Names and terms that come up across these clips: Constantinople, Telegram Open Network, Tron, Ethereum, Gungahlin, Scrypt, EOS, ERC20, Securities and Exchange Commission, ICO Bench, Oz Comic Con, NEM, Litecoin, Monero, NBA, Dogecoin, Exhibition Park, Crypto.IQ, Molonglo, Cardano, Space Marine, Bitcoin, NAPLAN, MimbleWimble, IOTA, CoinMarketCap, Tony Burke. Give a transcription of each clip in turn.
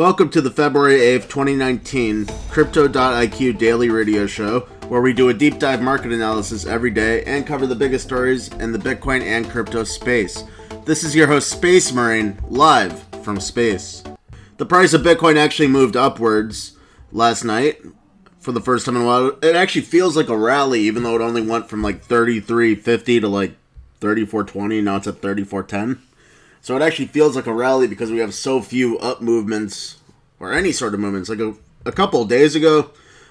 Welcome to the February 8th, 2019 Crypto.IQ Daily Radio Show, where we do a deep dive market analysis every day and cover the biggest stories in the Bitcoin and crypto space. This is your host, Space Marine, live from space. The price of Bitcoin actually moved upwards last night for the first time in a while. It actually feels like a rally, even though it only went from like 33.50 to like 34.20. Now it's at 34.10. So it actually feels like a rally because we have so few up movements or any sort of movements. Like a couple of days ago,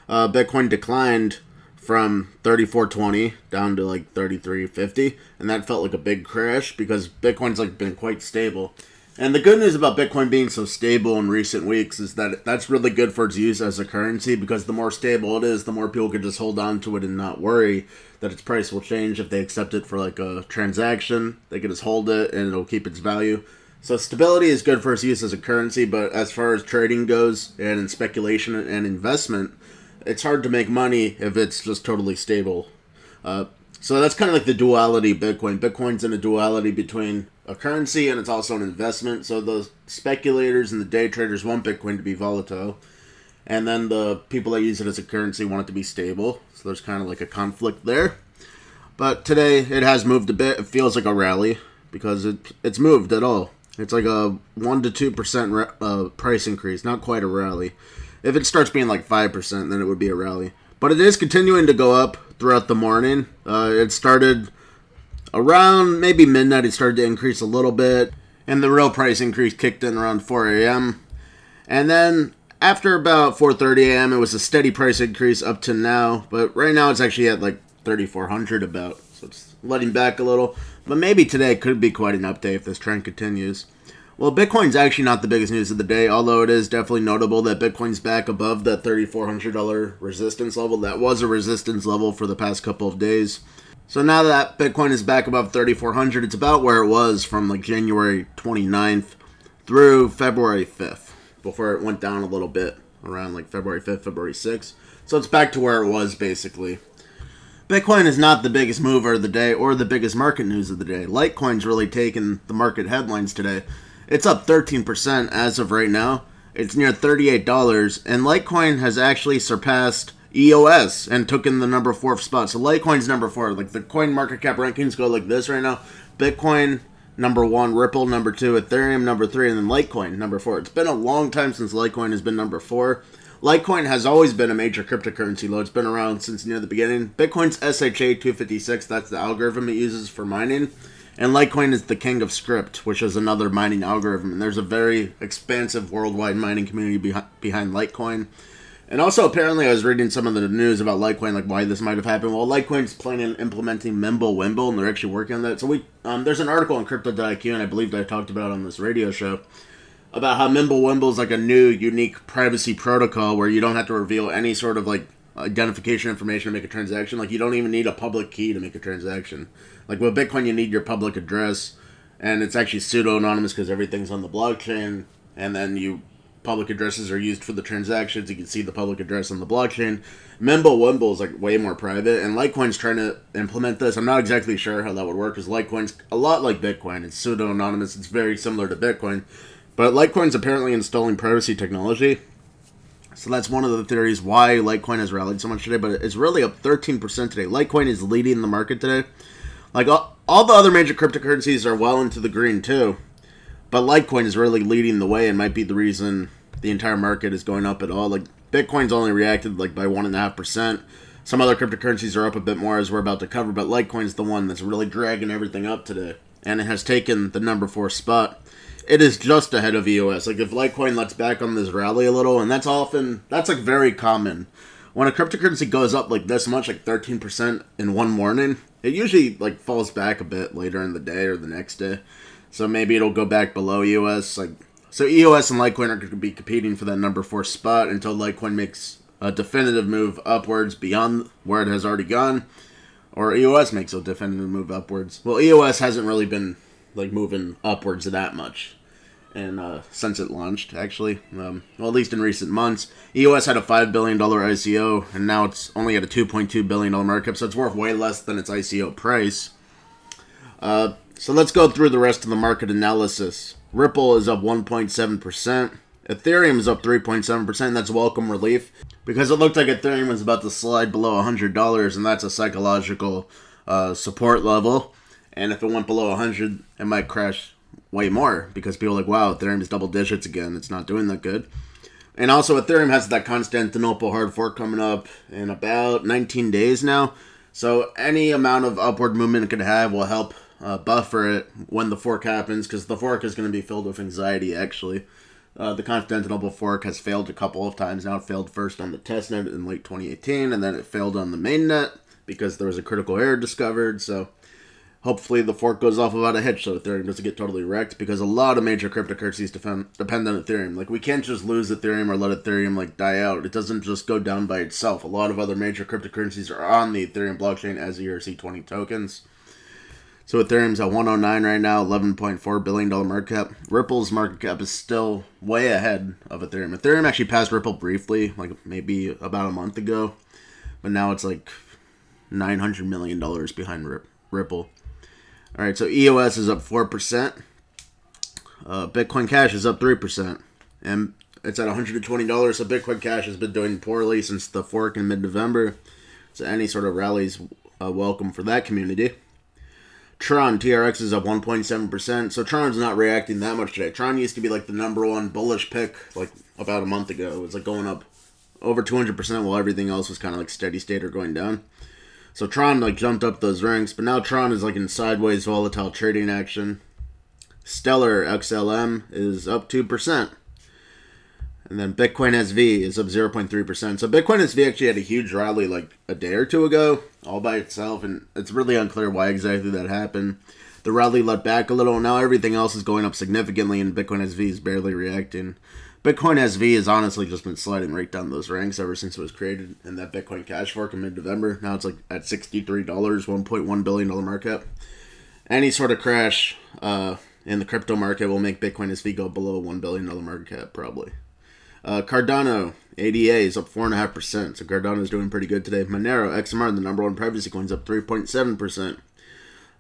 Bitcoin declined from 34.20 down to like 33.50, and that felt like a big crash because Bitcoin's like been quite stable. And the good news about Bitcoin being so stable in recent weeks is that that's really good for its use as a currency, because the more stable it is, the more people can just hold on to it and not worry that its price will change if they accept it for like a transaction. They can just hold it and it'll keep its value. So stability is good for its use as a currency, but as far as trading goes and in speculation and investment, it's hard to make money if it's just totally stable. So that's kind of like the duality of Bitcoin. Bitcoin's in a duality between a currency and it's also an investment. So the speculators and the day traders want Bitcoin to be volatile, and then the people that use it as a currency want it to be stable. So there's kind of like a conflict there. But today it has moved a bit. It feels like a rally because it's moved at all. It's like a 1% to 2% price increase, not quite a rally. If it starts being like 5%, then it would be a rally. But it is continuing to go up throughout the morning. It started around maybe midnight. It started to increase a little bit, and the real price increase kicked in around 4 a.m. And then after about 4:30 a.m., it was a steady price increase up to now. But right now, it's actually at like 3,400 about, so it's letting back a little. But maybe today could be quite an update if this trend continues. Well, Bitcoin's actually not the biggest news of the day, although it is definitely notable that Bitcoin's back above the $3,400 resistance level. That was a resistance level for the past couple of days. So now that Bitcoin is back above $3,400, it's about where it was from like January 29th through February 5th, before it went down a little bit around like February 5th, February 6th. So it's back to where it was basically. Bitcoin is not the biggest mover of the day or the biggest market news of the day. Litecoin's really taken the market headlines today. It's up 13% as of right now. It's near $38, and Litecoin has actually surpassed EOS and took in the number 4th spot. So Litecoin's number 4. Like the coin market cap rankings go like this right now. Bitcoin number 1, Ripple number 2, Ethereum number 3, and then Litecoin number 4. It's been a long time since Litecoin has been number 4. Litecoin has always been a major cryptocurrency though. It's been around since near the beginning. Bitcoin's SHA-256, that's the algorithm it uses for mining. And Litecoin is the king of Scrypt, which is another mining algorithm. And there's a very expansive worldwide mining community behind Litecoin. And also, apparently, I was reading some of the news about Litecoin, like why this might have happened. Well, Litecoin's planning on implementing MimbleWimble, and they're actually working on that. So there's an article on Crypto.IQ, and I believe that I talked about on this radio show, about how MimbleWimble is like a new, unique privacy protocol where you don't have to reveal any sort of like identification information to make a transaction. Like you don't even need a public key to make a transaction. Like with Bitcoin, you need your public address, and it's actually pseudo-anonymous because everything's on the blockchain, and then public addresses are used for the transactions. You can see the public address on the blockchain. MimbleWimble is like way more private, and Litecoin's trying to implement this. I'm not exactly sure how that would work, because Litecoin's a lot like Bitcoin. It's pseudo-anonymous. It's very similar to Bitcoin, but Litecoin's apparently installing privacy technology. So that's one of the theories why Litecoin has rallied so much today, but it's really up 13% today. Litecoin is leading the market today. Like all the other major cryptocurrencies are well into the green too, but Litecoin is really leading the way and might be the reason the entire market is going up at all. Like Bitcoin's only reacted like by 1.5%. Some other cryptocurrencies are up a bit more, as we're about to cover, but Litecoin's the one that's really dragging everything up today, and it has taken the number 4 spot. It is just ahead of EOS. Like if Litecoin lets back on this rally a little, and that's like very common. When a cryptocurrency goes up like this much, like 13% in one morning, it usually like falls back a bit later in the day or the next day. So maybe it'll go back below EOS. Like so EOS and Litecoin are going to be competing for that number 4 spot until Litecoin makes a definitive move upwards beyond where it has already gone, or EOS makes a definitive move upwards. Well, EOS hasn't really been like moving upwards that much. And since it launched, actually, well, at least in recent months, EOS had a $5 billion ICO, and now it's only at a $2.2 billion market cap, so it's worth way less than its ICO price. So let's go through the rest of the market analysis. Ripple is up 1.7%. Ethereum is up 3.7%. That's welcome relief because it looked like Ethereum was about to slide below $100, and that's a psychological support level. And if it went below 100, it might crash way more because people are like, wow, Ethereum is double digits again. It's not doing that good. And also Ethereum has that Constantinople hard fork coming up in about 19 days now. So any amount of upward movement it could have will help buffer it when the fork happens, because the fork is going to be filled with anxiety, actually. The Constantinople fork has failed a couple of times now. It failed first on the testnet in late 2018, and then it failed on the mainnet because there was a critical error discovered. So hopefully the fork goes off without a hitch so Ethereum doesn't get totally wrecked, because a lot of major cryptocurrencies depend on Ethereum. Like, we can't just lose Ethereum or let Ethereum like die out. It doesn't just go down by itself. A lot of other major cryptocurrencies are on the Ethereum blockchain as ERC20 tokens. So Ethereum's at 109 right now, $11.4 billion market cap. Ripple's market cap is still way ahead of Ethereum. Ethereum actually passed Ripple briefly, like maybe about a month ago, but now it's like $900 million behind Ripple. All right, so EOS is up 4%. Bitcoin Cash is up 3%. And it's at $120, so Bitcoin Cash has been doing poorly since the fork in mid-November. So any sort of rallies welcome for that community. Tron, TRX is up 1.7%. So Tron's not reacting that much today. Tron used to be like the number one bullish pick like about a month ago. It was like going up over 200% while everything else was kind of like steady state or going down. So Tron like jumped up those ranks, but now Tron is like in sideways volatile trading action. Stellar XLM is up 2%. And then Bitcoin SV is up 0.3%. So Bitcoin SV actually had a huge rally like a day or two ago all by itself, and it's really unclear why exactly that happened. The rally let back a little, and now everything else is going up significantly, and Bitcoin SV is barely reacting. Bitcoin SV has honestly just been sliding right down those ranks ever since it was created, and that Bitcoin Cash fork in mid-November. Now it's like at $63, $1.1 billion market cap. Any sort of crash in the crypto market will make Bitcoin SV go below $1 billion market cap, probably. Cardano, ADA, is up 4.5%, so Cardano is doing pretty good today. Monero, XMR, the number one privacy coin, is up 3.7%.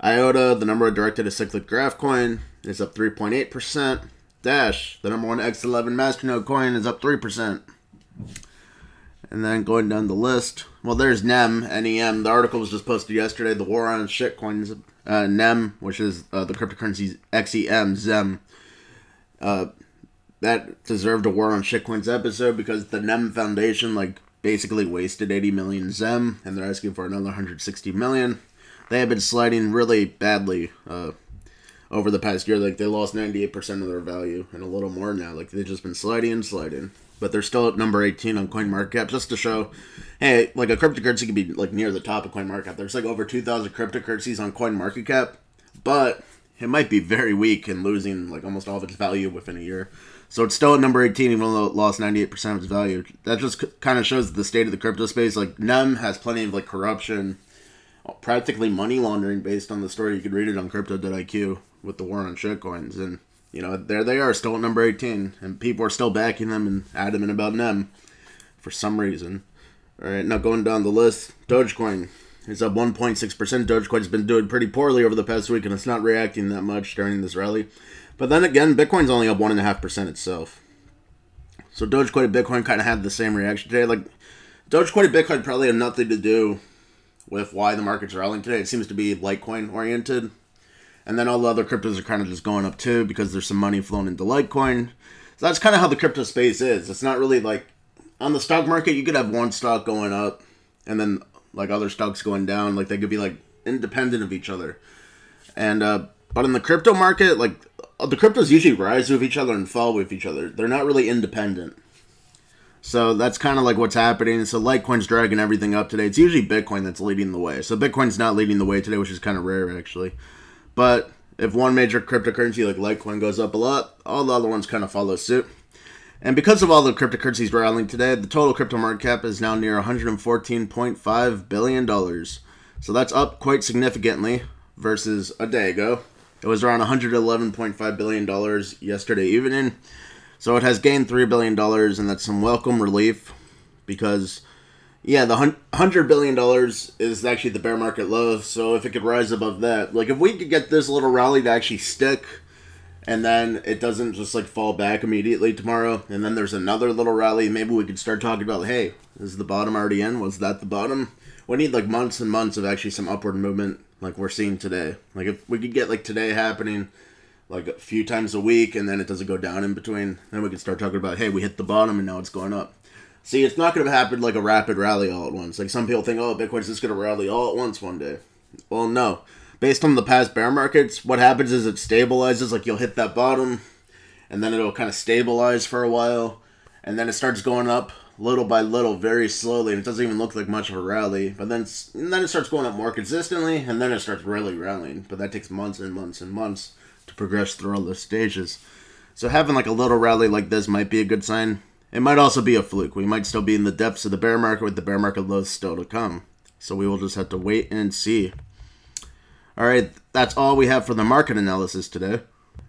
IOTA, the number one directed acyclic graph coin, is up 3.8%. Dash, the number one X11 masternode coin, is up 3%. And then going down the list, well, there's NEM, NEM. The article was just posted yesterday, the war on shitcoins. NEM, which is the cryptocurrency XEM, ZEM. That deserved a war on shitcoins episode because the NEM Foundation like basically wasted 80 million ZEM, and they're asking for another 160 million. They have been sliding really badly over the past year. Like, they lost 98% of their value and a little more now. Like, they've just been sliding and sliding. But they're still at number 18 on CoinMarketCap, just to show, hey, like a cryptocurrency could be like near the top of CoinMarketCap. There's like over 2,000 cryptocurrencies on CoinMarketCap, but it might be very weak and losing like almost all of its value within a year. So it's still at number 18, even though it lost 98% of its value. That just kind of shows the state of the crypto space. Like, NEM has plenty of like corruption, practically money laundering based on the story. You could read it on Crypto.IQ with the war on shitcoins. And, you know, there they are, still at number 18. And people are still backing them and adamant about NEM for some reason. All right, now going down the list, Dogecoin is up 1.6%. Dogecoin's been doing pretty poorly over the past week, and it's not reacting that much during this rally. But then again, Bitcoin's only up 1.5% itself. So Dogecoin and Bitcoin kind of had the same reaction today. Like, Dogecoin and Bitcoin probably have nothing to do with why the market's rallying today. It seems to be Litecoin oriented. And then all the other cryptos are kind of just going up too because there's some money flowing into Litecoin. So that's kind of how the crypto space is. It's not really like on the stock market, you could have one stock going up and then like other stocks going down. Like, they could be like independent of each other. And, but in the crypto market, like, the cryptos usually rise with each other and fall with each other. They're not really independent. So that's kind of like what's happening. So Litecoin's dragging everything up today. It's usually Bitcoin that's leading the way. So Bitcoin's not leading the way today, which is kind of rare, actually. But if one major cryptocurrency like Litecoin goes up a lot, all the other ones kind of follow suit. And because of all the cryptocurrencies rallying today, the total crypto market cap is now near $114.5 billion. So that's up quite significantly versus a day ago. It was around $111.5 billion yesterday evening. So it has gained $3 billion, and that's some welcome relief because, yeah, the $100 billion is actually the bear market low. So if it could rise above that, like if we could get this little rally to actually stick and then it doesn't just like fall back immediately tomorrow, and then there's another little rally. Maybe we could start talking about, hey, is the bottom already in? Was that the bottom? We need like months and months of actually some upward movement like we're seeing today. Like if we could get like today happening like a few times a week, and then it doesn't go down in between, then we could start talking about, hey, we hit the bottom and now it's going up. See, it's not going to happen like a rapid rally all at once. Like some people think, oh, Bitcoin's just going to rally all at once one day. Well, no. Based on the past bear markets, what happens is it stabilizes. Like you'll hit that bottom, and then it'll kind of stabilize for a while, and then it starts going up little by little, very slowly, and it doesn't even look like much of a rally. But then, it starts going up more consistently, and then it starts really rallying. But that takes months and months and months to progress through all those stages. So having like a little rally like this might be a good sign. It might also be a fluke. We might still be in the depths of the bear market with the bear market lows still to come. So we will just have to wait and see. All right, that's all we have for the market analysis today.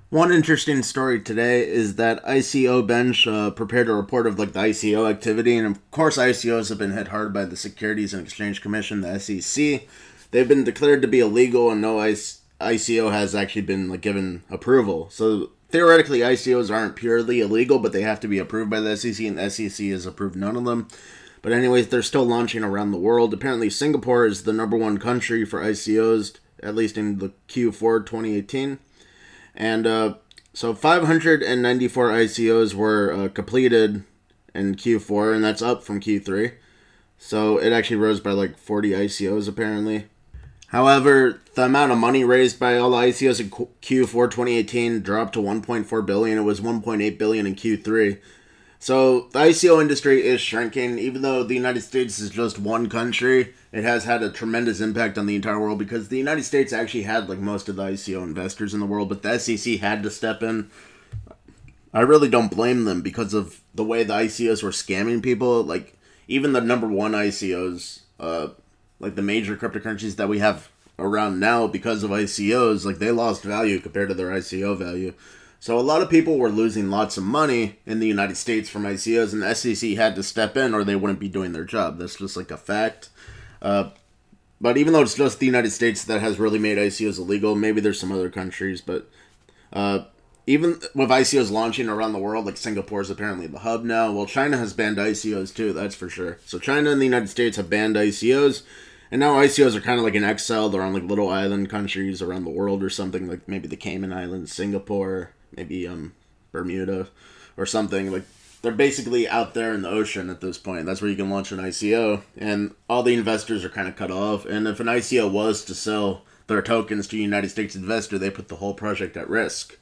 One interesting story today is that ICO Bench prepared a report of like the ICO activity. And of course, ICOs have been hit hard by the Securities and Exchange Commission, the SEC. They've been declared to be illegal, and no ICO has actually been like given approval. So theoretically, ICOs aren't purely illegal, but they have to be approved by the SEC, and the SEC has approved none of them. But anyways, they're still launching around the world. Apparently, Singapore is the number one country for ICOs, at least in the Q4 2018. And so 594 ICOs were completed in Q4, and that's up from Q3. So it actually rose by like 40 ICOs, apparently. However, the amount of money raised by all the ICOs in Q4 2018 dropped to $1.4 billion. It was $1.8 billion in Q3. So the ICO industry is shrinking. Even though the United States is just one country, it has had a tremendous impact on the entire world, because the United States actually had like most of the ICO investors in the world, but the SEC had to step in. I really don't blame them because of the way the ICOs were scamming people. Like even the number one ICOs, like the major cryptocurrencies that we have around now because of ICOs, like they lost value compared to their ICO value. So a lot of people were losing lots of money in the United States from ICOs, and the SEC had to step in or they wouldn't be doing their job. That's just like a fact. But even though it's just the United States that has really made ICOs illegal, maybe there's some other countries, but even with ICOs launching around the world, like Singapore is apparently the hub now. Well, China has banned ICOs too, that's for sure. So China and the United States have banned ICOs. And now ICOs are kind of like in exile. They're on like little island countries around the world or something, like maybe the Cayman Islands, Singapore, maybe Bermuda or something. Like they're basically out there in the ocean at this point. That's where you can launch an ICO. And all the investors are kind of cut off. And if an ICO was to sell their tokens to a United States investor, they put the whole project at risk.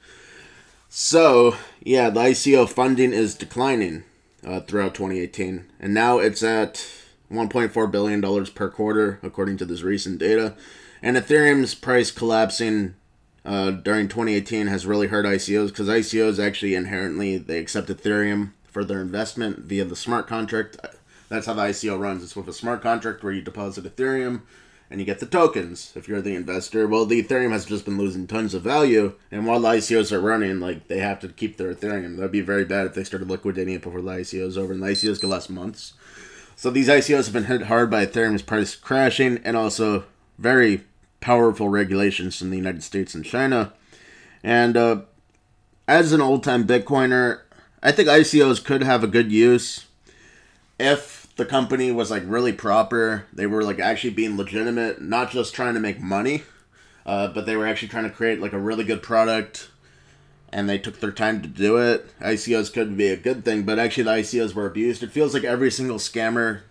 So, yeah, the ICO funding is declining throughout 2018. And now it's at $1.4 billion per quarter, according to this recent data. And Ethereum's price collapsing during 2018 has really hurt ICOs, because ICOs actually inherently, they accept Ethereum for their investment via the smart contract. That's how the ICO runs. It's with a smart contract where you deposit Ethereum and you get the tokens if you're the investor. Well, the Ethereum has just been losing tons of value, and while the ICOs are running, like they have to keep their Ethereum. That would be very bad if they started liquidating it before the ICO's over, and the ICOs could last months. So these ICOs have been hit hard by Ethereum's price crashing, and also very powerful regulations from the United States and China. And as an old-time Bitcoiner, I think ICOs could have a good use if the company was like really proper. They were like actually being legitimate, not just trying to make money, but they were actually trying to create like a really good product, and they took their time to do it. ICOs could be a good thing, but actually the ICOs were abused. It feels like every single scammer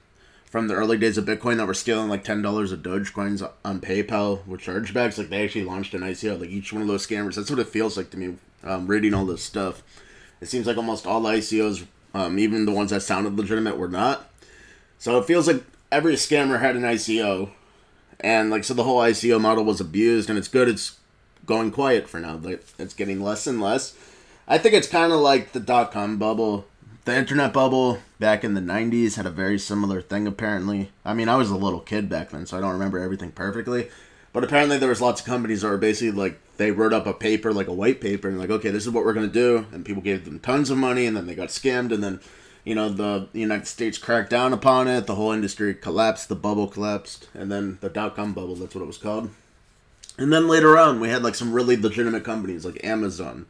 from the early days of Bitcoin that were stealing like $10 of Dogecoins on PayPal with chargebacks, like they actually launched an ICO. Like each one of those scammers, that's what it feels like to me reading all this stuff. It seems like almost all ICOs, even the ones that sounded legitimate, were not. So it feels like every scammer had an ICO, and like so the whole ICO model was abused, and it's good it's going quiet for now. Like it's getting less and less. I think it's kind of like the dot-com bubble. The internet bubble back in the 90s had a very similar thing, apparently. I mean, I was a little kid back then, so I don't remember everything perfectly. But apparently there was lots of companies that were basically like, they wrote up a paper, like a white paper, and like, okay, this is what we're going to do. And people gave them tons of money, and then they got scammed. And then, you know, the United States cracked down upon it. The whole industry collapsed. The bubble collapsed. And then the dot-com bubble, that's what it was called. And then later on, we had like some really legitimate companies like Amazon,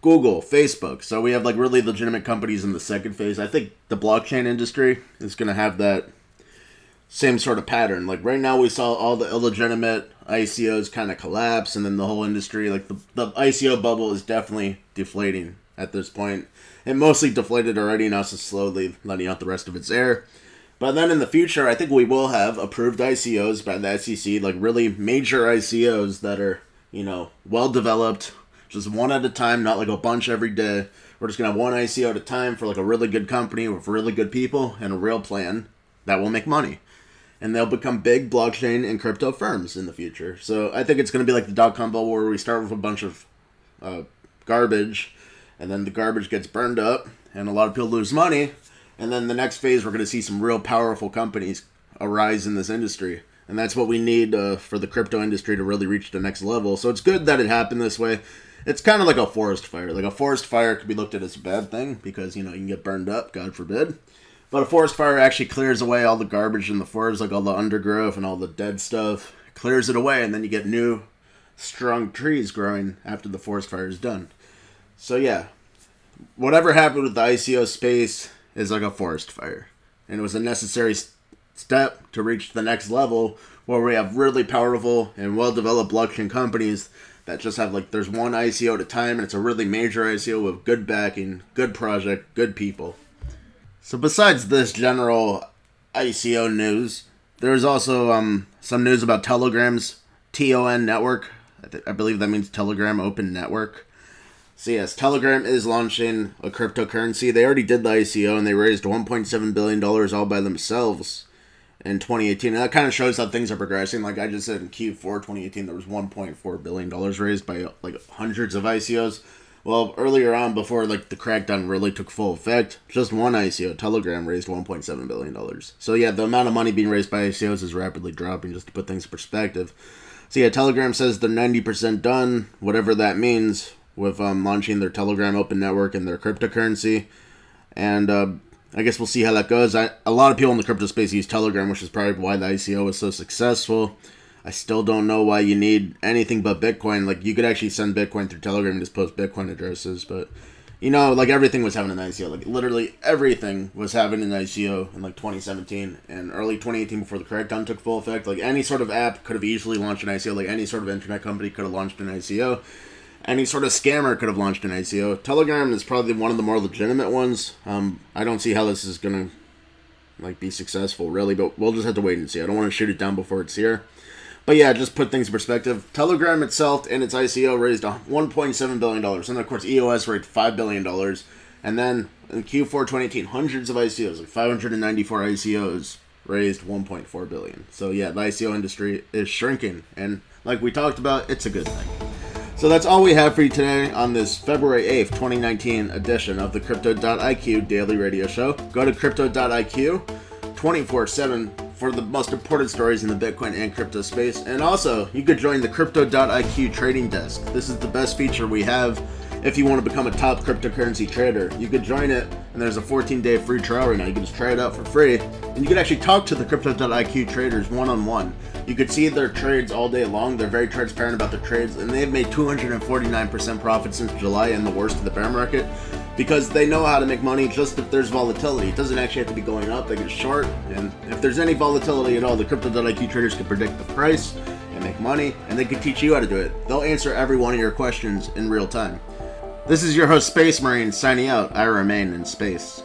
Google, Facebook. So we have like really legitimate companies in the second phase. I think the blockchain industry is going to have that same sort of pattern. Like right now we saw all the illegitimate ICOs kind of collapse, and then the whole industry, like the ICO bubble is definitely deflating at this point. It mostly deflated already, now it's just slowly letting out the rest of its air. But then in the future, I think we will have approved ICOs by the SEC, like really major ICOs that are, you know, well-developed, just one at a time, not like a bunch every day. We're just going to have one ICO at a time for like a really good company with really good people and a real plan that will make money. And they'll become big blockchain and crypto firms in the future. So I think it's going to be like the dot-com bubble where we start with a bunch of garbage, and then the garbage gets burned up, and a lot of people lose money. And then the next phase, we're going to see some real powerful companies arise in this industry. And that's what we need for the crypto industry to really reach the next level. So it's good that it happened this way. It's kind of like a forest fire. Like a forest fire could be looked at as a bad thing because, you know, you can get burned up, God forbid. But a forest fire actually clears away all the garbage in the forest, like all the undergrowth and all the dead stuff. It clears it away, and then you get new, strong trees growing after the forest fire is done. So yeah, whatever happened with the ICO space is like a forest fire. And it was a necessary step to reach the next level where we have really powerful and well-developed blockchain companies that just have like, there's one ICO at a time, and it's a really major ICO with good backing, good project, good people. So besides this general ICO news, there's also some news about Telegram's TON network. I believe that means Telegram Open Network. So yes, Telegram is launching a cryptocurrency. They already did the ICO, and they raised $1.7 billion all by themselves in 2018. And that kind of shows how things are progressing. Like I just said, in Q4 2018, there was $1.4 billion raised by like hundreds of ICOs. Well, earlier on, before like the crackdown really took full effect, just one ICO, Telegram, raised $1.7 billion. So yeah, the amount of money being raised by ICOs is rapidly dropping, just to put things in perspective. So yeah, Telegram says they're 90% done, whatever that means, with launching their Telegram Open Network and their cryptocurrency. And I guess we'll see how that goes. A lot of people in the crypto space use Telegram, which is probably why the ICO was so successful. I still don't know why you need anything but Bitcoin. Like, you could actually send Bitcoin through Telegram and just post Bitcoin addresses. But, you know, like, everything was having an ICO. Like, literally everything was having an ICO in, like, 2017 and early 2018 before the crackdown took full effect. Like, any sort of app could have easily launched an ICO. Like, any sort of internet company could have launched an ICO. Any sort of scammer could have launched an ICO. Telegram is probably one of the more legitimate ones. I don't see how this is going to like be successful, really, but we'll just have to wait and see. I don't want to shoot it down before it's here. But yeah, just put things in perspective. Telegram itself and its ICO raised $1.7 billion. And then, of course, EOS raised $5 billion. And then in Q4 2018, hundreds of ICOs, like 594 ICOs, raised $1.4 billion. So yeah, the ICO industry is shrinking. And like we talked about, it's a good thing. So that's all we have for you today on this February 8th, 2019 edition of the Crypto.IQ Daily Radio Show. Go to Crypto.IQ 24/7 for the most important stories in the Bitcoin and crypto space. And also, you could join the Crypto.IQ Trading Desk. This is the best feature we have if you want to become a top cryptocurrency trader. You could join it, and there's a 14-day free trial right now. You can just try it out for free. And you could actually talk to the Crypto.IQ traders one-on-one. You could see their trades all day long. They're very transparent about their trades, and they've made 249% profit since July in the worst of the bear market because they know how to make money just if there's volatility. It doesn't actually have to be going up. They can short, and if there's any volatility at all, the Crypto.IQ traders can predict the price and make money, and they can teach you how to do it. They'll answer every one of your questions in real time. This is your host, Space Marine, signing out. I remain in space.